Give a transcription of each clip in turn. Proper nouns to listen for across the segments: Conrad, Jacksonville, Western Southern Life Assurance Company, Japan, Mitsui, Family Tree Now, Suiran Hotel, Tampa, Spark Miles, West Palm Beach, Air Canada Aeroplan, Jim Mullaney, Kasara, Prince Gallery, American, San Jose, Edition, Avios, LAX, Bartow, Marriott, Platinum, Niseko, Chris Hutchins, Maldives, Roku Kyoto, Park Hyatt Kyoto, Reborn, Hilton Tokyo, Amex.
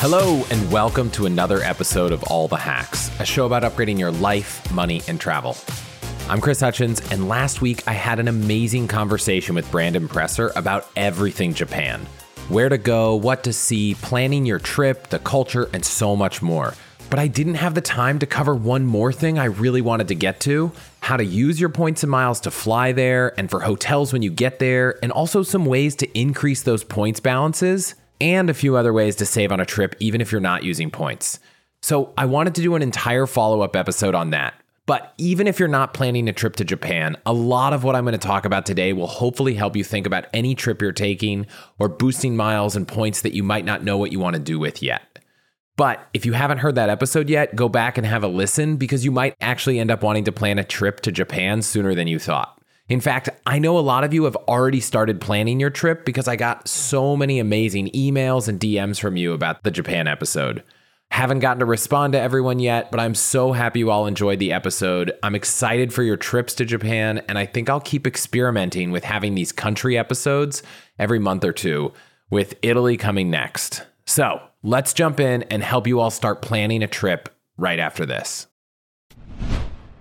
Hello, and welcome to another episode of All the Hacks, a show about upgrading your life, money, and travel. I'm Chris Hutchins, and last week I had an amazing conversation with Brandon Presser about everything Japan. Where to go, what to see, planning your trip, the culture, and so much more. But I didn't have the time to cover one more thing I really wanted to get to, how to use your points and miles to fly there and for hotels when you get there, and also some ways to increase those points balances, and a few other ways to save on a trip even if you're not using points. So I wanted to do an entire follow-up episode on that. But even if you're not planning a trip to Japan, a lot of what I'm going to talk about today will hopefully help you think about any trip you're taking or boosting miles and points that you might not know what you want to do with yet. But if you haven't heard that episode yet, go back and have a listen because you might actually end up wanting to plan a trip to Japan sooner than you thought. In fact, I know a lot of you have already started planning your trip because I got so many amazing emails and DMs from you about the Japan episode. Haven't gotten to respond to everyone yet, but I'm so happy you all enjoyed the episode. I'm excited for your trips to Japan, and I think I'll keep experimenting with having these country episodes every month or two, with Italy coming next. So let's jump in and help you all start planning a trip right after this.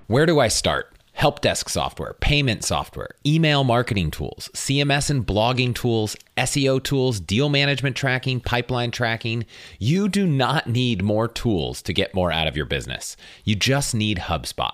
Where do I start? Help desk software, payment software, email marketing tools, CMS and blogging tools, SEO tools, deal management tracking, pipeline tracking. You do not need more tools to get more out of your business. You just need HubSpot.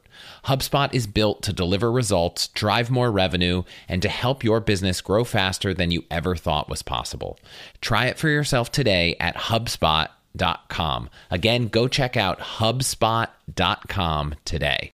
HubSpot is built to deliver results, drive more revenue, and to help your business grow faster than you ever thought was possible. Try it for yourself today at HubSpot.com. Again, go check out HubSpot.com today.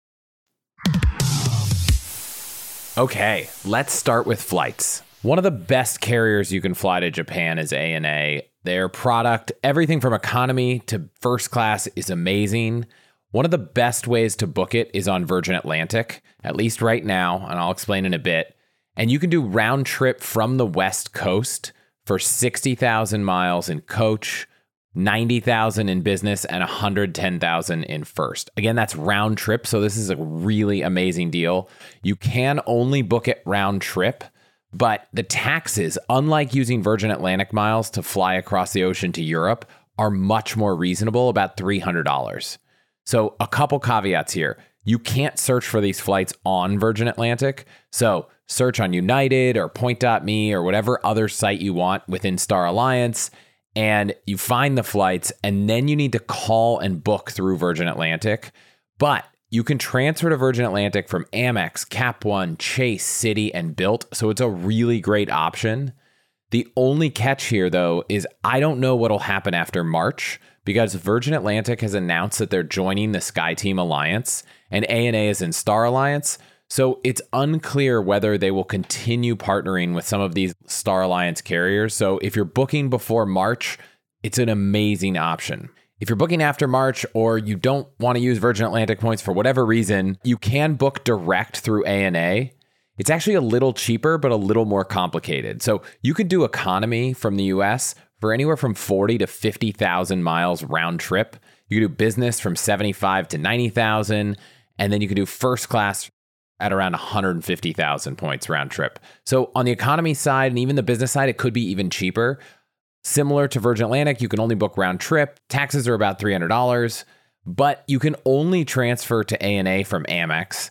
Okay, let's start with flights. One of the best carriers you can fly to Japan is ANA. Their product, everything from economy to first class, is amazing. One of the best ways to book it is on Virgin Atlantic, at least right now, and I'll explain in a bit. And you can do round trip from the West Coast for 60,000 miles in coach, 90,000 in business, and 110,000 in first. Again, that's round trip, so this is a really amazing deal. You can only book it round trip, but the taxes, unlike using Virgin Atlantic miles to fly across the ocean to Europe, are much more reasonable, about $300. So a couple caveats here. You can't search for these flights on Virgin Atlantic. So search on United or Point.me or whatever other site you want within Star Alliance, and you find the flights, and then you need to call and book through Virgin Atlantic. But you can transfer to Virgin Atlantic from Amex, Capital One, Chase, Citi, and Built. So it's a really great option. The only catch here, though, is I don't know what'll happen after March, because Virgin Atlantic has announced that they're joining the SkyTeam Alliance and ANA is in Star Alliance. So it's unclear whether they will continue partnering with some of these Star Alliance carriers. So if you're booking before March, it's an amazing option. If you're booking after March or you don't want to use Virgin Atlantic points for whatever reason, you can book direct through ANA. It's actually a little cheaper, but a little more complicated. So you could do economy from the US for anywhere from 40 to 50,000 miles round trip. You could do business from 75 to 90,000. And then you could do first class at around 150,000 points round trip. So on the economy side and even the business side, it could be even cheaper. Similar to Virgin Atlantic, you can only book round trip. Taxes are about $300, but you can only transfer to ANA from Amex.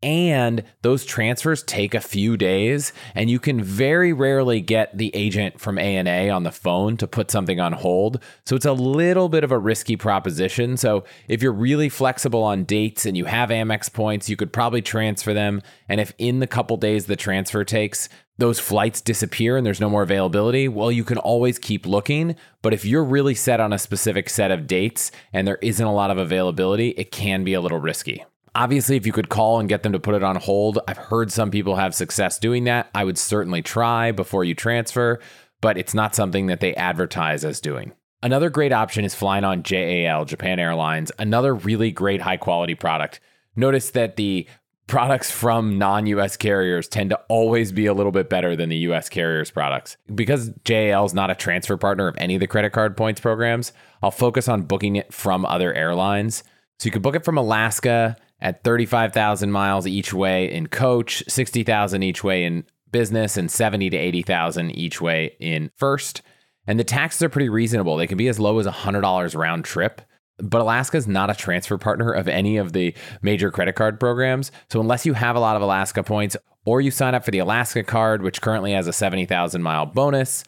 And those transfers take a few days, and you can very rarely get the agent from ANA on the phone to put something on hold. So it's a little bit of a risky proposition. So if you're really flexible on dates and you have Amex points, you could probably transfer them. And if in the couple days the transfer takes, those flights disappear and there's no more availability, well, you can always keep looking. But if you're really set on a specific set of dates and there isn't a lot of availability, it can be a little risky. Obviously, if you could call and get them to put it on hold, I've heard some people have success doing that. I would certainly try before you transfer, but it's not something that they advertise as doing. Another great option is flying on JAL, Japan Airlines, another really great high quality product. Notice that the products from non-US carriers tend to always be a little bit better than the US carriers' products. Because JAL is not a transfer partner of any of the credit card points programs, I'll focus on booking it from other airlines. So you can book it from Alaska at 35,000 miles each way in coach, 60,000 each way in business, and 70 to 80,000 each way in first. And the taxes are pretty reasonable. They can be as low as $100 round trip. But Alaska is not a transfer partner of any of the major credit card programs. So unless you have a lot of Alaska points or you sign up for the Alaska card, which currently has a 70,000 mile bonus,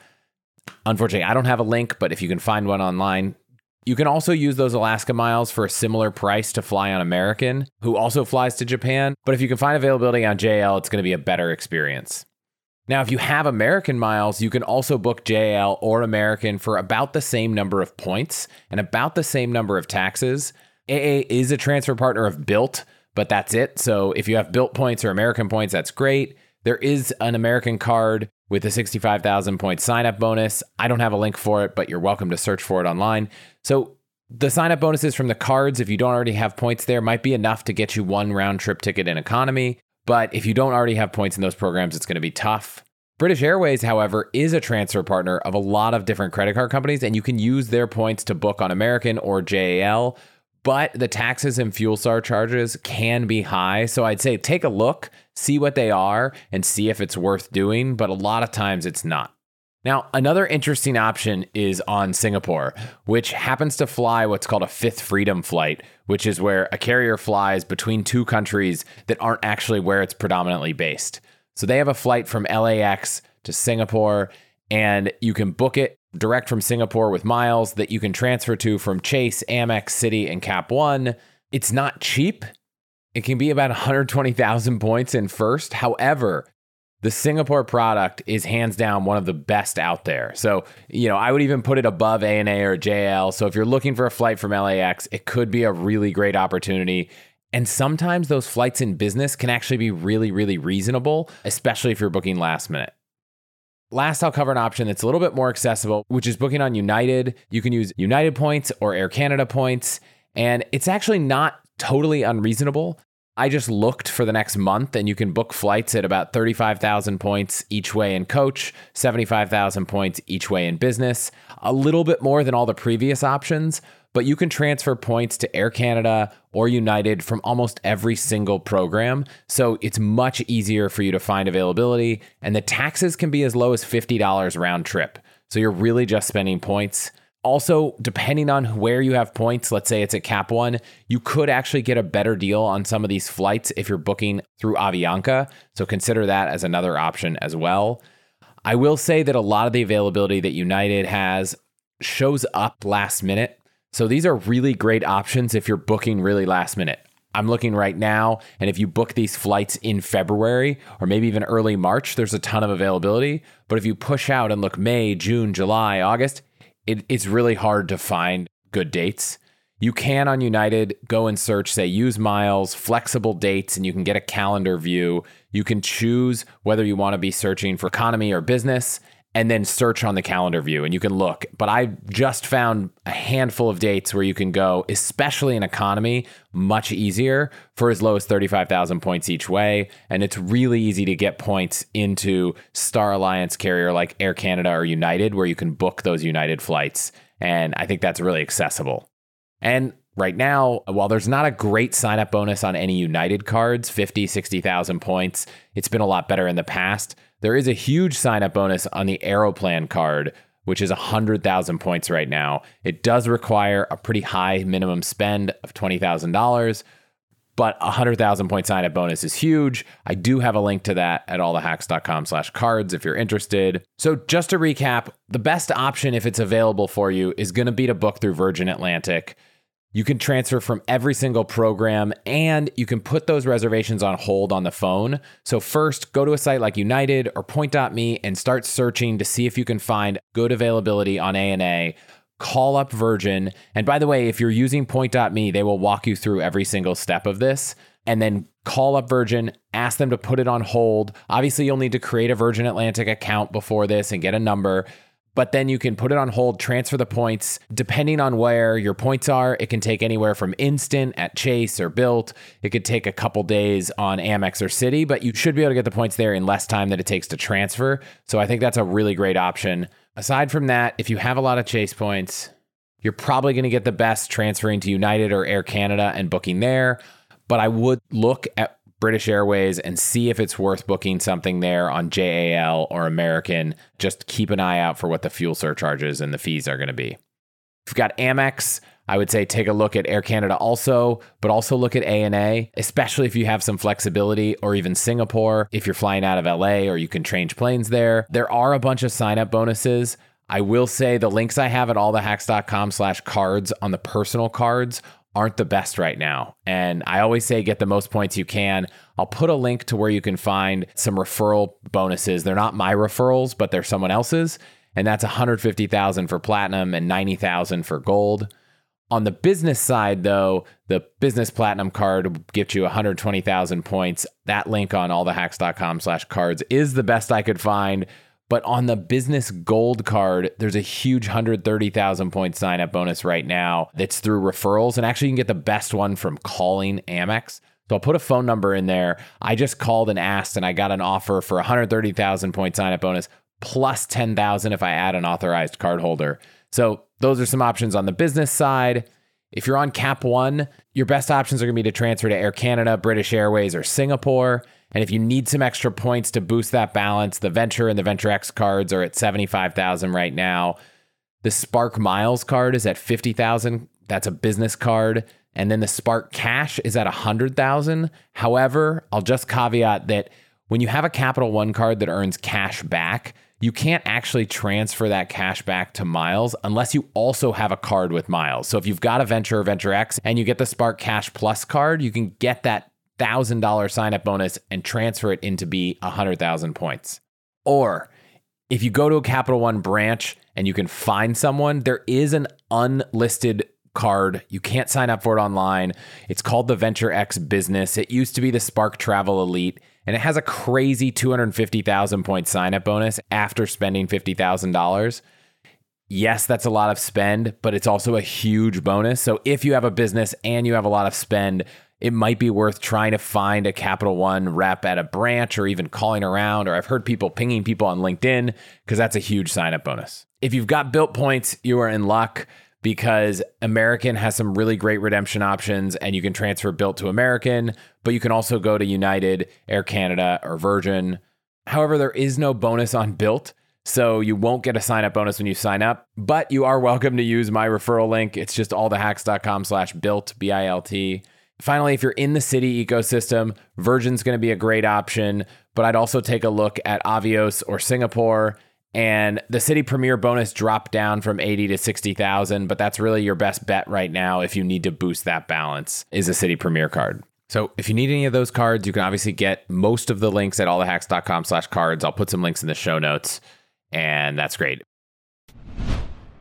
unfortunately, I don't have a link, but if you can find one online, you can also use those Alaska miles for a similar price to fly on American, who also flies to Japan. But if you can find availability on JAL, it's going to be a better experience. Now, if you have American miles, you can also book JAL or American for about the same number of points and about the same number of taxes. AA is a transfer partner of Built, but that's it. So if you have Built points or American points, that's great. There is an American card with a 65,000 point sign-up bonus. I don't have a link for it, but you're welcome to search for it online. So the sign-up bonuses from the cards, if you don't already have points there, might be enough to get you one round-trip ticket in economy. But if you don't already have points in those programs, it's going to be tough. British Airways, however, is a transfer partner of a lot of different credit card companies, and you can use their points to book on American or JAL, but the taxes and fuel surcharges can be high. So I'd say take a look, see what they are, and see if it's worth doing, but a lot of times it's not. Now, another interesting option is on Singapore, which happens to fly what's called a fifth freedom flight, which is where a carrier flies between two countries that aren't actually where it's predominantly based. So they have a flight from LAX to Singapore, and you can book it direct from Singapore with miles that you can transfer to from Chase, Amex, Citi, and Cap One. It's not cheap. It can be about 120,000 points in first. However, the Singapore product is hands down one of the best out there. So, I would even put it above ANA or JAL. So if you're looking for a flight from LAX, it could be a really great opportunity. And sometimes those flights in business can actually be really, really reasonable, especially if you're booking last minute. Last, I'll cover an option that's a little bit more accessible, which is booking on United. You can use United points or Air Canada points, and it's actually not totally unreasonable. I just looked for the next month, and you can book flights at about 35,000 points each way in coach, 75,000 points each way in business, a little bit more than all the previous options, but you can transfer points to Air Canada or United from almost every single program. So it's much easier for you to find availability, and the taxes can be as low as $50 round trip. So you're really just spending points. Also, depending on where you have points, let's say it's at Cap One, you could actually get a better deal on some of these flights if you're booking through Avianca. So consider that as another option as well. I will say that a lot of the availability that United has shows up last minute. So these are really great options if you're booking really last minute. I'm looking right now, and if you book these flights in February or maybe even early March, there's a ton of availability. But if you push out and look May, June, July, August, it's really hard to find good dates. You can on United go and search, say, use miles, flexible dates, and you can get a calendar view. You can choose whether you want to be searching for economy or business and then search on the calendar view and you can look. But I just found a handful of dates where you can go, especially in economy, much easier for as low as 35,000 points each way. And it's really easy to get points into Star Alliance carrier like Air Canada or United, where you can book those United flights. And I think that's really accessible. And right now, while there's not a great sign-up bonus on any United cards, 50, 60,000 points, it's been a lot better in the past. There is a huge sign-up bonus on the Aeroplan card, which is 100,000 points right now. It does require a pretty high minimum spend of $20,000, but a 100,000 point sign-up bonus is huge. I do have a link to that at allthehacks.com/cards if you're interested. So just to recap, the best option if it's available for you is going to be to book through Virgin Atlantic. You can transfer from every single program, and you can put those reservations on hold on the phone. So first, go to a site like United or Point.me and start searching to see if you can find good availability on ANA. Call up Virgin. And by the way, if you're using Point.me, they will walk you through every single step of this. And then call up Virgin, ask them to put it on hold. Obviously, you'll need to create a Virgin Atlantic account before this and get a number. but then you can put it on hold, transfer the points. Depending on where your points are, it can take anywhere from instant at Chase or Built. It could take a couple days on Amex or Citi, but you should be able to get the points there in less time than it takes to transfer. So I think that's a really great option. Aside from that, if you have a lot of Chase points, you're probably going to get the best transferring to United or Air Canada and booking there. But I would look at British Airways and see if it's worth booking something there on JAL or American. Just keep an eye out for what the fuel surcharges and the fees are going to be. If you've got Amex, I would say take a look at Air Canada also, but also look at ANA, especially if you have some flexibility, or even Singapore, if you're flying out of LA or you can change planes there. There are a bunch of sign-up bonuses. I will say the links I have at allthehacks.com/cards on the personal cards aren't the best right now. And I always say get the most points you can. I'll put a link to where you can find some referral bonuses. They're not my referrals, but they're someone else's. And that's $150,000 for platinum and $90,000 for gold. On the business side, though, the business platinum card gets you 120,000 points. That link on allthehacks.com/cards is the best I could find. But on the business gold card, there's a huge 130,000 point sign up bonus right now that's through referrals. And actually you can get the best one from calling Amex. So I'll put a phone number in there. I just called and asked and I got an offer for 130,000 point sign up bonus plus 10,000 if I add an authorized card holder. So those are some options on the business side. If you're on Cap One, your best options are going to be to transfer to Air Canada, British Airways, or Singapore. And if you need some extra points to boost that balance, the Venture and the Venture X cards are at 75,000 right now. The Spark Miles card is at 50,000. That's a business card. And then the Spark Cash is at 100,000. However, I'll just caveat that when you have a Capital One card that earns cash back, you can't actually transfer that cash back to miles unless you also have a card with miles. So if you've got a Venture or Venture X and you get the Spark Cash Plus card, you can get that $1,000 sign-up bonus and transfer it into be 100,000 points. Or if you go to a Capital One branch and you can find someone, there is an unlisted card. You can't sign up for it online. It's called the Venture X Business. It used to be the Spark Travel Elite, and it has a crazy 250,000 point sign-up bonus after spending $50,000. Yes, that's a lot of spend, but it's also a huge bonus. So if you have a business and you have a lot of spend, it might be worth trying to find a Capital One rep at a branch or even calling around, or I've heard people pinging people on LinkedIn because that's a huge sign-up bonus. If you've got Built points, you are in luck because American has some really great redemption options and you can transfer Built to American, but you can also go to United, Air Canada, or Virgin. However, there is no bonus on Built, so you won't get a sign-up bonus when you sign up, but you are welcome to use my referral link. It's just allthehacks.com/built, B-I-L-T. Finally, if you're in the Citi ecosystem, Virgin's going to be a great option, but I'd also take a look at Avios or Singapore. And the Citi Premier bonus dropped down from 80 to 60,000, but that's really your best bet right now if you need to boost that balance is a Citi Premier card. So if you need any of those cards, you can obviously get most of the links at allthehacks.com/cards. I'll put some links in the show notes, and that's great.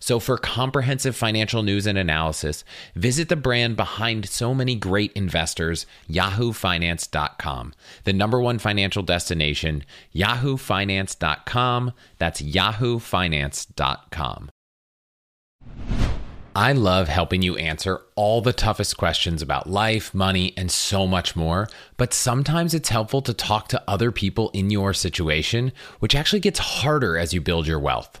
So for comprehensive financial news and analysis, visit the brand behind so many great investors, yahoofinance.com. The number one financial destination, yahoofinance.com. That's yahoofinance.com. I love helping you answer all the toughest questions about life, money, and so much more, but sometimes it's helpful to talk to other people in your situation, which actually gets harder as you build your wealth.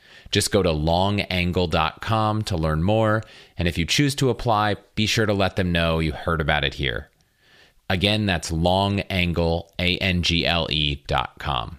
Just go to longangle.com to learn more, and if you choose to apply, be sure to let them know you heard about it here. Again, that's longangle, A-N-G-L-E.com.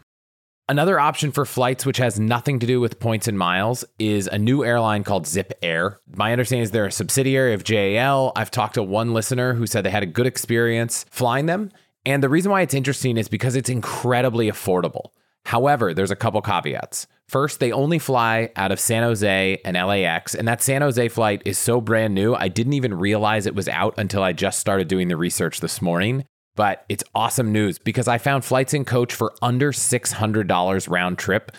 Another option for flights, which has nothing to do with points and miles, is a new airline called Zip Air. My understanding is they're a subsidiary of JAL. I've talked to one listener who said they had a good experience flying them, and the reason why it's interesting is because it's incredibly affordable. However, there's a couple caveats. First, they only fly out of San Jose and LAX, and that San Jose flight is so brand new, I didn't even realize it was out until I just started doing the research this morning. But it's awesome news because I found flights in coach for under $600 round trip.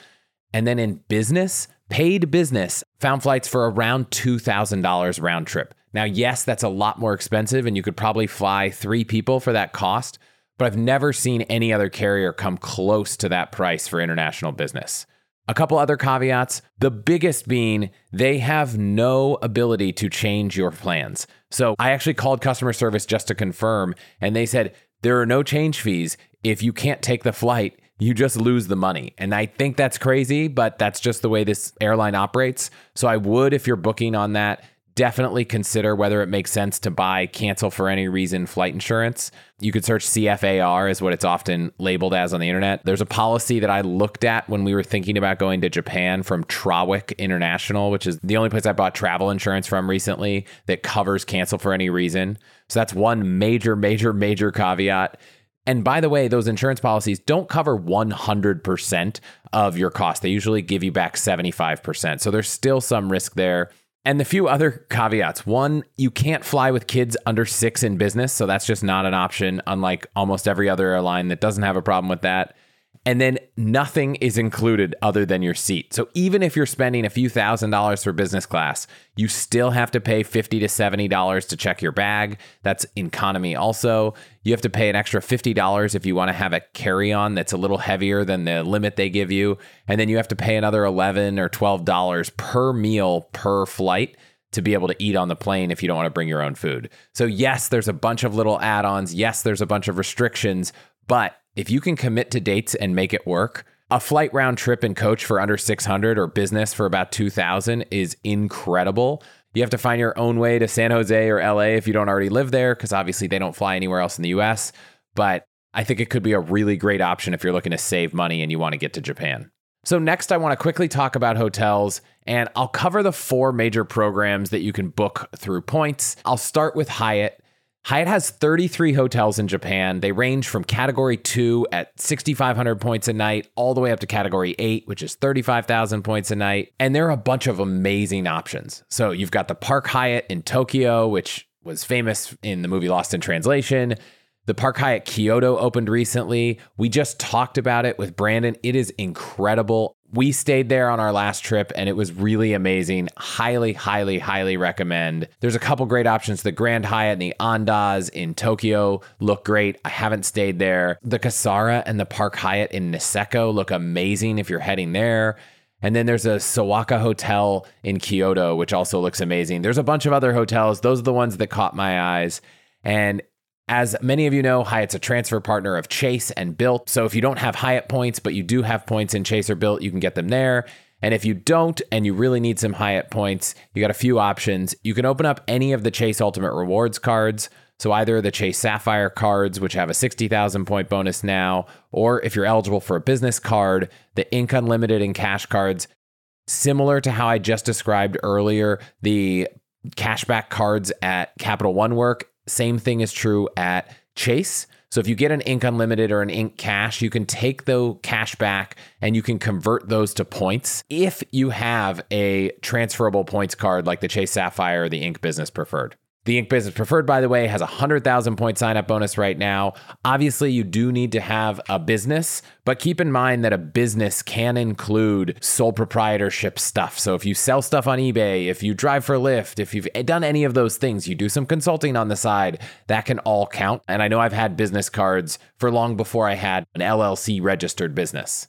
And then in business, paid business, found flights for around $2,000 round trip. Now, yes, that's a lot more expensive, and you could probably fly three people for that cost, but I've never seen any other carrier come close to that price for international business. A couple other caveats, the biggest being they have no ability to change your plans. So I actually called customer service just to confirm, and they said, there are no change fees. If you can't take the flight, you just lose the money. And I think that's crazy, but that's just the way this airline operates. So I would, if you're booking on that, definitely consider whether it makes sense to buy cancel for any reason flight insurance. You could search CFAR is what it's often labeled as on the internet. There's a policy that I looked at when we were thinking about going to Japan from Trawick International, which is the only place I bought travel insurance from recently that covers cancel for any reason. So that's one major, major, major caveat. And by the way, those insurance policies don't cover 100% of your cost. They usually give you back 75%. So there's still some risk there. And the few other caveats. One, you can't fly with kids under six in business. So that's just not an option, unlike almost every other airline that doesn't have a problem with that. And then nothing is included other than your seat. So even if you're spending a few $1,000s for business class, you still have to pay $50 to $70 to check your bag. That's economy also. You have to pay an extra $50 if you want to have a carry-on that's a little heavier than the limit they give you. And then you have to pay another $11 or $12 per meal per flight to be able to eat on the plane if you don't want to bring your own food. So yes, there's a bunch of little add-ons. Yes, there's a bunch of restrictions, but if you can commit to dates and make it work, a flight round trip in coach for under $600 or business for about $2,000 is incredible. You have to find your own way to San Jose or LA if you don't already live there, because obviously they don't fly anywhere else in the US. But I think it could be a really great option if you're looking to save money and you want to get to Japan. So next, I want to quickly talk about hotels, and I'll cover the four major programs that you can book through points. I'll start with Hyatt. Hyatt has 33 hotels in Japan. They range from category 2 at 6,500 points a night all the way up to category 8, which is 35,000 points a night. And there are a bunch of amazing options. So you've got the Park Hyatt in Tokyo, which was famous in the movie Lost in Translation. The Park Hyatt Kyoto opened recently. We just talked about it with Brandon. It is incredible. We stayed there on our last trip, and it was really amazing. Highly, highly, highly recommend. There's a couple great options. The Grand Hyatt and the Andaz in Tokyo look great. I haven't stayed there. The Kasara and the Park Hyatt in Niseko look amazing if you're heading there. And then there's a Sawaka Hotel in Kyoto, which also looks amazing. There's a bunch of other hotels. Those are the ones that caught my eyes. And as many of you know, Hyatt's a transfer partner of Chase and Built. So if you don't have Hyatt points, but you do have points in Chase or Built, you can get them there. And if you don't, and you really need some Hyatt points, you got a few options. You can open up any of the Chase Ultimate Rewards cards. So either the Chase Sapphire cards, which have a 60,000 point bonus now, or if you're eligible for a business card, the Ink Unlimited and cash cards, similar to how I just described earlier, the cashback cards at Capital One work. Same thing is true at Chase. So if you get an Ink Unlimited or an Ink Cash, you can take the cash back and you can convert those to points if you have a transferable points card like the Chase Sapphire or the Ink Business Preferred. The Ink Business Preferred, by the way, has a 100,000 point sign-up bonus right now. Obviously, you do need to have a business, but keep in mind that a business can include sole proprietorship stuff. So if you sell stuff on eBay, if you drive for Lyft, if you've done any of those things, you do some consulting on the side, that can all count. And I know I've had business cards for long before I had an LLC registered business.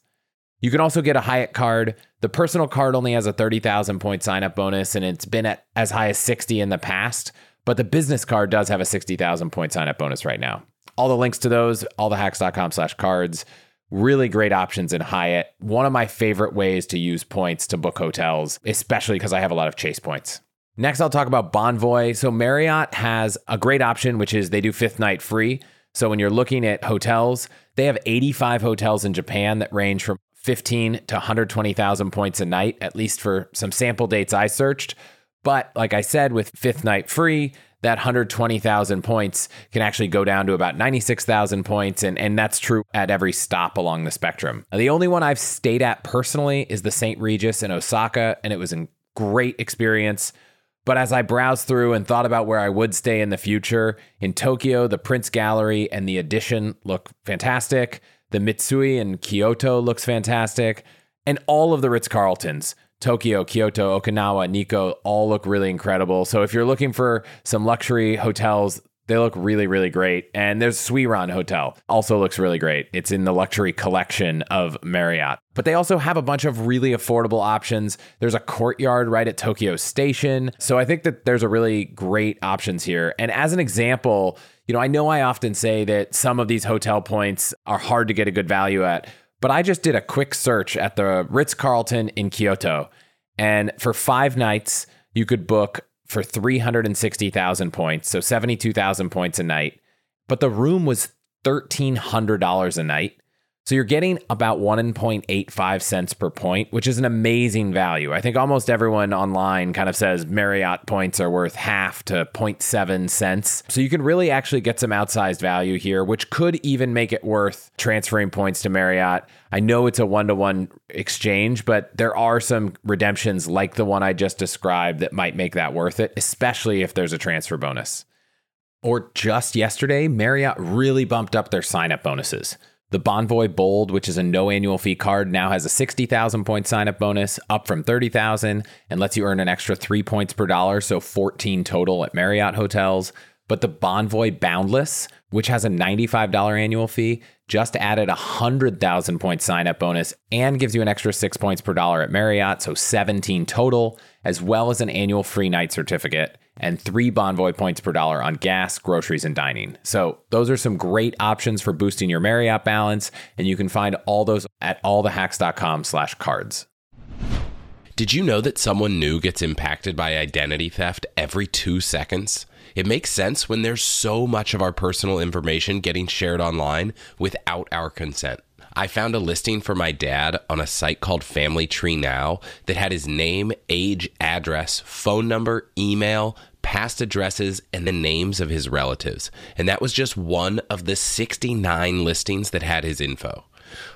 You can also get a Hyatt card. The personal card only has a 30,000 point sign-up bonus, and it's been at as high as 60 in the past. But the business card does have a 60,000 point sign-up bonus right now. All the links to those, allthehacks.com/cards. Really great options in Hyatt. One of my favorite ways to use points to book hotels, especially because I have a lot of Chase points. Next, I'll talk about Bonvoy. So Marriott has a great option, which is they do fifth night free. So when you're looking at hotels, they have 85 hotels in Japan that range from 15 to 120,000 points a night, at least for some sample dates I searched. But like I said, with fifth night free, that 120,000 points can actually go down to about 96,000 points. And that's true at every stop along the spectrum. The only one I've stayed at personally is the St. Regis in Osaka, and it was a great experience. But as I browsed through and thought about where I would stay in the future, in Tokyo, the Prince Gallery and the Edition look fantastic. The Mitsui in Kyoto looks fantastic. And all of the Ritz-Carltons, Tokyo, Kyoto, Okinawa, Nikko, all look really incredible. So if you're looking for some luxury hotels, they look really, really great. And there's Suiran Hotel, also looks really great. It's in the luxury collection of Marriott. But they also have a bunch of really affordable options. There's a Courtyard right at Tokyo Station. So I think that there's a really great options here. And as an example, you know I often say that some of these hotel points are hard to get a good value at, but I just did a quick search at the Ritz-Carlton in Kyoto. And for 5 nights, you could book for 360,000 points, so 72,000 points a night. But the room was $1,300 a night. So you're getting about 1.85 cents per point, which is an amazing value. I think almost everyone online kind of says Marriott points are worth half to 0.7 cents. So you can really actually get some outsized value here, which could even make it worth transferring points to Marriott. I know it's a one-to-one exchange, but there are some redemptions like the one I just described that might make that worth it, especially if there's a transfer bonus. Or just yesterday, Marriott really bumped up their sign-up bonuses. The Bonvoy Bold, which is a no annual fee card, now has a 60,000 point sign-up bonus, up from 30,000, and lets you earn an extra 3 points per dollar, so 14 total at Marriott hotels. But the Bonvoy Boundless, which has a $95 annual fee, just added a 100,000 point sign-up bonus and gives you an extra 6 points per dollar at Marriott, so 17 total, as well as an annual free night certificate and 3 Bonvoy points per dollar on gas, groceries, and dining. So those are some great options for boosting your Marriott balance, and you can find all those at allthehacks.com/cards. Did you know that someone new gets impacted by identity theft every 2 seconds? It makes sense when there's so much of our personal information getting shared online without our consent. I found a listing for my dad on a site called Family Tree Now that had his name, age, address, phone number, email, past addresses, and the names of his relatives. And that was just one of the 69 listings that had his info.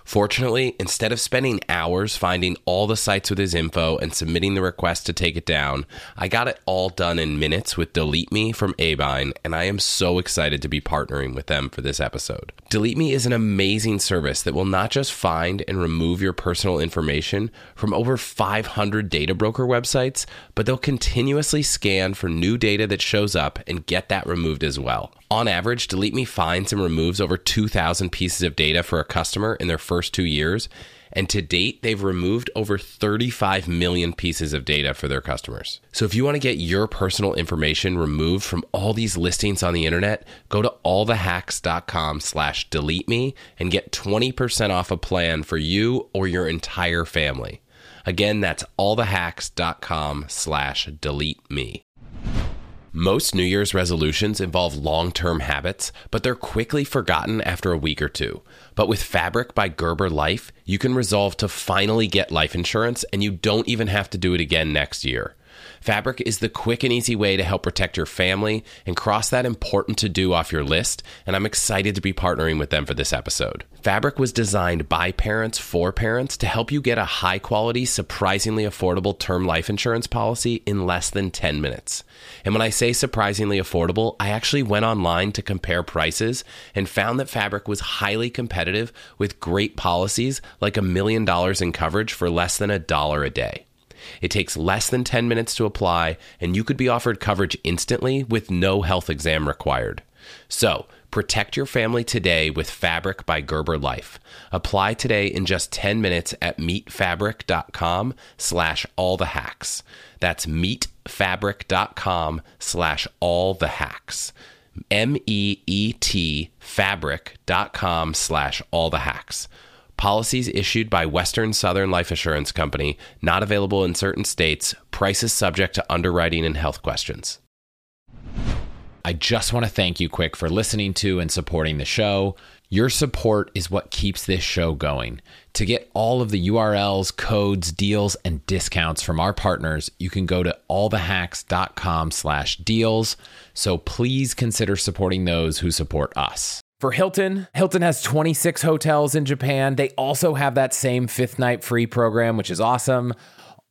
Fortunately, instead of spending hours finding all the sites with his info and submitting the request to take it down, I got it all done in minutes with Delete Me from Abine, and I am so excited to be partnering with them for this episode. Delete Me is an amazing service that will not just find and remove your personal information from over 500 data broker websites, but they'll continuously scan for new data that shows up and get that removed as well. On average, Delete Me finds and removes over 2,000 pieces of data for a customer in their first 2 years, and to date, they've removed over 35 million pieces of data for their customers. So if you want to get your personal information removed from all these listings on the internet, go to allthehacks.com/delete me and get 20% off a plan for you or your entire family. Again, that's allthehacks.com/delete-me. Most New Year's resolutions involve long-term habits, but they're quickly forgotten after a week or two. But with Fabric by Gerber Life, you can resolve to finally get life insurance, and you don't even have to do it again next year. Fabric is the quick and easy way to help protect your family and cross that important to-do off your list, and I'm excited to be partnering with them for this episode. Fabric was designed by parents for parents to help you get a high-quality, surprisingly affordable term life insurance policy in less than 10 minutes. And when I say surprisingly affordable, I actually went online to compare prices and found that Fabric was highly competitive with great policies like $1 million in coverage for less than $1 a day. It takes less than 10 minutes to apply, and you could be offered coverage instantly with no health exam required. So, protect your family today with Fabric by Gerber Life. Apply today in just 10 minutes at meetfabric.com/allthehacks. That's meetfabric.com/allthehacks. meetfabric.com/allthehacks. Policies issued by Western Southern Life Assurance Company, not available in certain states, prices subject to underwriting and health questions. I just want to thank you quick for listening to and supporting the show. Your support is what keeps this show going. To get all of the URLs, codes, deals, and discounts from our partners, you can go to allthehacks.com/deals. So please consider supporting those who support us. For Hilton, Hilton has 26 hotels in Japan. They also have that same 5th night free program, which is awesome.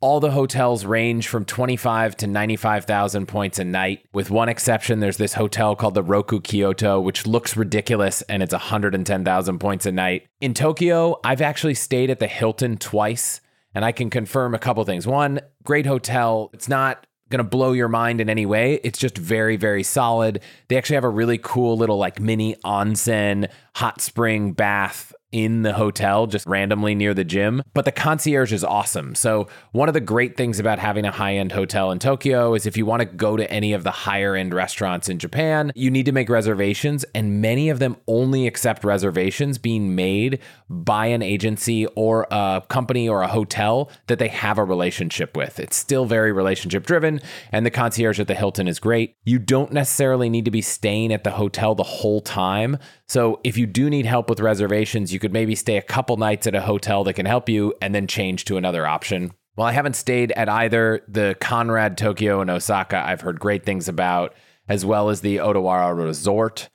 All the hotels range from 25 to 95,000 points a night. With one exception, there's this hotel called the Roku Kyoto, which looks ridiculous, and it's 110,000 points a night. In Tokyo, I've actually stayed at the Hilton twice, and I can confirm a couple things. One, great hotel. It's not going to blow your mind in any way. It's just very, very solid. They actually have a really cool little like mini onsen, hot spring bath in the hotel, just randomly near the gym. But the concierge is awesome. So one of the great things about having a high-end hotel in Tokyo is if you want to go to any of the higher-end restaurants in Japan, you need to make reservations, and many of them only accept reservations being made by an agency or a company or a hotel that they have a relationship with. It's still very relationship-driven, and the concierge at the Hilton is great. You don't necessarily need to be staying at the hotel the whole time. So if you do need help with reservations, you could maybe stay a couple nights at a hotel that can help you and then change to another option. Well, I haven't stayed at either the Conrad Tokyo and Osaka, I've heard great things about, as well as the Odawara Resort.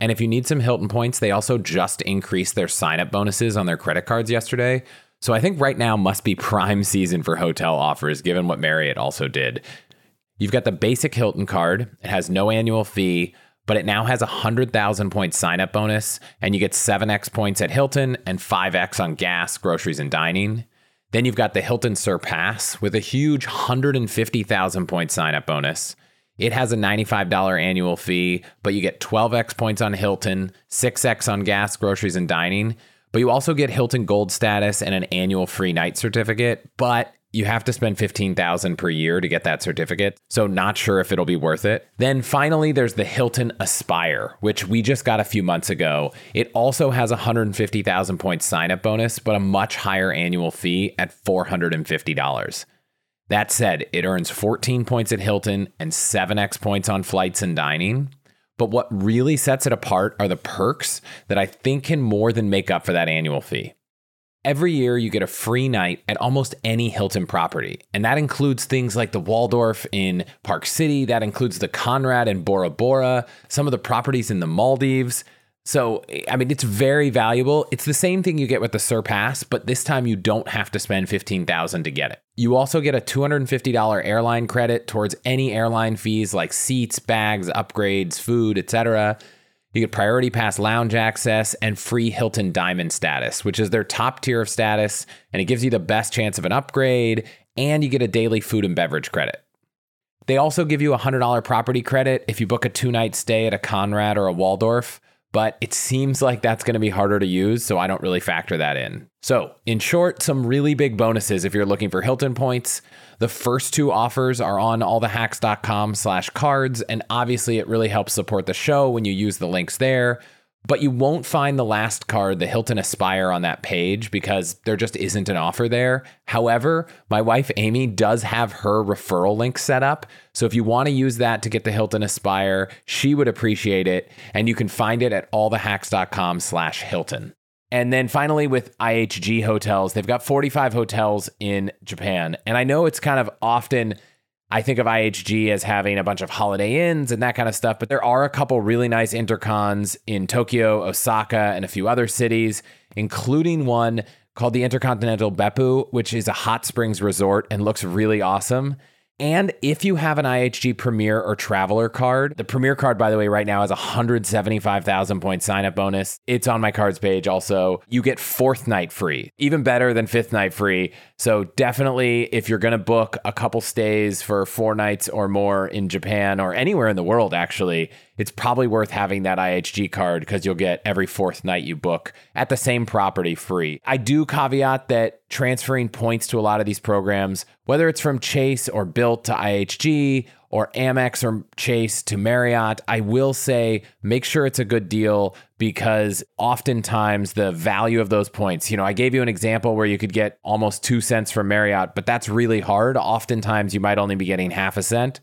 And if you need some Hilton points, they also just increased their sign-up bonuses on their credit cards yesterday. So I think right now must be prime season for hotel offers, given what Marriott also did. You've got the basic Hilton card. It has no annual fee, but it now has a 100,000 point sign-up bonus, and you get 7x points at Hilton and 5x on gas, groceries, and dining. Then you've got the Hilton Surpass with a huge 150,000 point sign-up bonus. It has a $95 annual fee, but you get 12x points on Hilton, 6x on gas, groceries, and dining. But you also get Hilton Gold status and an annual free night certificate, but you have to spend $15,000 per year to get that certificate, so not sure if it'll be worth it. Then finally, there's the Hilton Aspire, which we just got a few months ago. It also has a 150,000 point sign-up bonus, but a much higher annual fee at $450. That said, it earns 14 points at Hilton and 7x points on flights and dining. But what really sets it apart are the perks that I think can more than make up for that annual fee. Every year, you get a free night at almost any Hilton property, and that includes things like the Waldorf in Park City, that includes the Conrad in Bora Bora, some of the properties in the Maldives. So, I mean, it's very valuable. It's the same thing you get with the Surpass, but this time you don't have to spend $15,000 to get it. You also get a $250 airline credit towards any airline fees like seats, bags, upgrades, food, etc. You get priority pass lounge access and free Hilton Diamond status, which is their top tier of status, and it gives you the best chance of an upgrade, and you get a daily food and beverage credit. They also give you a $100 property credit if you book a 2-night stay at a Conrad or a Waldorf, but it seems like that's going to be harder to use, so I don't really factor that in. So, in short, some really big bonuses if you're looking for Hilton points. The first two offers are on allthehacks.com/cards, and obviously it really helps support the show when you use the links there. But you won't find the last card, the Hilton Aspire, on that page because there just isn't an offer there. However, my wife, Amy, does have her referral link set up. So if you want to use that to get the Hilton Aspire, she would appreciate it. And you can find it at allthehacks.com/Hilton. And then finally, with IHG hotels, they've got 45 hotels in Japan. And I know it's kind of often, I think of IHG as having a bunch of Holiday Inns and that kind of stuff, but there are a couple really nice intercons in Tokyo, Osaka, and a few other cities, including one called the Intercontinental Beppu, which is a hot springs resort and looks really awesome. And if you have an IHG Premier or Traveler card, the Premier card, by the way, right now has 175,000 point sign-up bonus. It's on my cards page also. You get 4th night free, even better than 5th night free. So definitely, if you're going to book a couple stays for 4 nights or more in Japan or anywhere in the world, actually, it's probably worth having that IHG card because you'll get every 4th night you book at the same property free. I do caveat that transferring points to a lot of these programs, whether it's from Chase or Built to IHG or Amex or Chase to Marriott, I will say make sure it's a good deal because oftentimes the value of those points, you know, I gave you an example where you could get almost 2 cents from Marriott, but that's really hard. Oftentimes you might only be getting half a cent.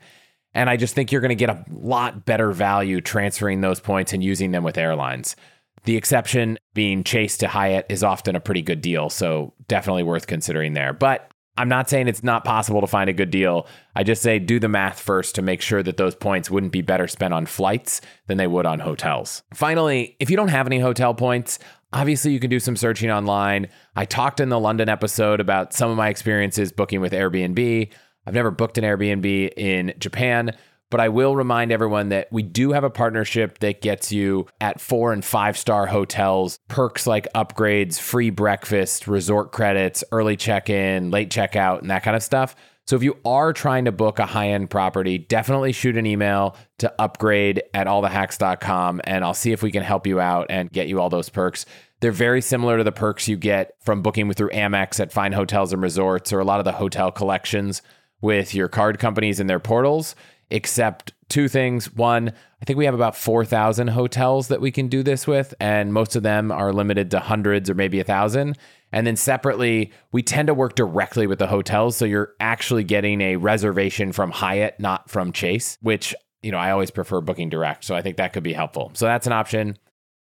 And I just think you're going to get a lot better value transferring those points and using them with airlines. The exception being Chase to Hyatt is often a pretty good deal. So definitely worth considering there. But I'm not saying it's not possible to find a good deal. I just say do the math first to make sure that those points wouldn't be better spent on flights than they would on hotels. Finally, if you don't have any hotel points, obviously you can do some searching online. I talked in the London episode about some of my experiences booking with Airbnb. I've never booked an Airbnb in Japan, but I will remind everyone that we do have a partnership that gets you at 4 and 5 star hotels, perks like upgrades, free breakfast, resort credits, early check-in, late checkout, and that kind of stuff. So if you are trying to book a high-end property, definitely shoot an email to upgrade@allthehacks.com, and I'll see if we can help you out and get you all those perks. They're very similar to the perks you get from booking through Amex at fine hotels and resorts or a lot of the hotel collections with your card companies and their portals, except 2 things. 1, I think we have about 4,000 hotels that we can do this with, and most of them are limited to hundreds or maybe 1,000. And then separately, we tend to work directly with the hotels. So you're actually getting a reservation from Hyatt, not from Chase, which, you know, I always prefer booking direct. So I think that could be helpful. So that's an option.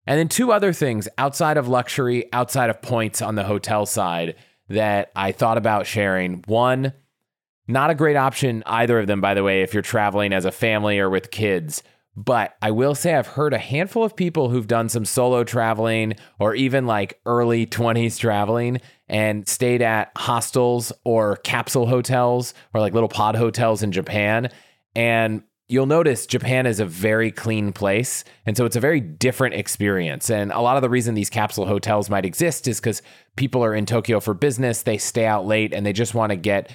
And then 2 other things outside of luxury, outside of points on the hotel side that I thought about sharing. 1, not a great option, either of them, by the way, if you're traveling as a family or with kids. But I will say I've heard a handful of people who've done some solo traveling or even like early 20s traveling and stayed at hostels or capsule hotels or like little pod hotels in Japan. And you'll notice Japan is a very clean place. And so it's a very different experience. And a lot of the reason these capsule hotels might exist is because people are in Tokyo for business. They stay out late and they just want to get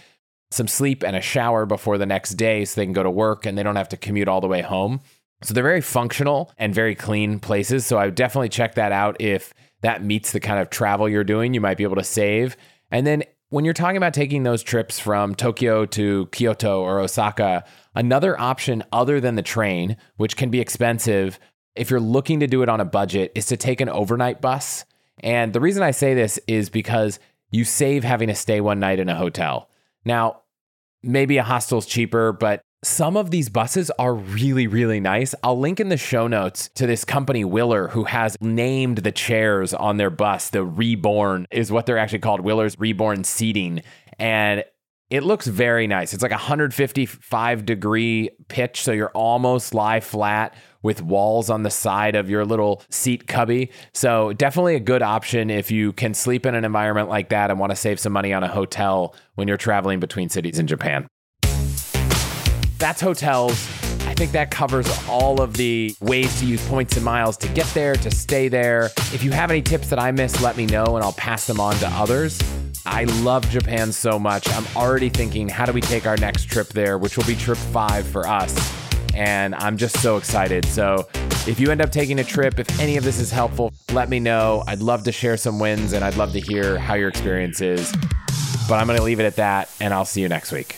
some sleep and a shower before the next day so they can go to work and they don't have to commute all the way home. So they're very functional and very clean places. So I would definitely check that out. If that meets the kind of travel you're doing, you might be able to save. And then when you're talking about taking those trips from Tokyo to Kyoto or Osaka, another option other than the train, which can be expensive, if you're looking to do it on a budget, is to take an overnight bus. And the reason I say this is because you save having to stay 1 night in a hotel. Now, maybe a hostel's cheaper, but some of these buses are really, really nice. I'll link in the show notes to this company, Willer, who has named the chairs on their bus. The Reborn is what they're actually called, Willer's Reborn Seating. And it looks very nice. It's like 155-degree pitch, so you're almost lie flat with walls on the side of your little seat cubby. So definitely a good option if you can sleep in an environment like that and want to save some money on a hotel when you're traveling between cities in Japan. That's hotels. I think that covers all of the ways to use points and miles to get there, to stay there. If you have any tips that I missed, let me know and I'll pass them on to others. I love Japan so much. I'm already thinking, how do we take our next trip there, which will be trip 5 for us. And I'm just so excited. So if you end up taking a trip, if any of this is helpful, let me know. I'd love to share some wins and I'd love to hear how your experience is. But I'm going to leave it at that and I'll see you next week.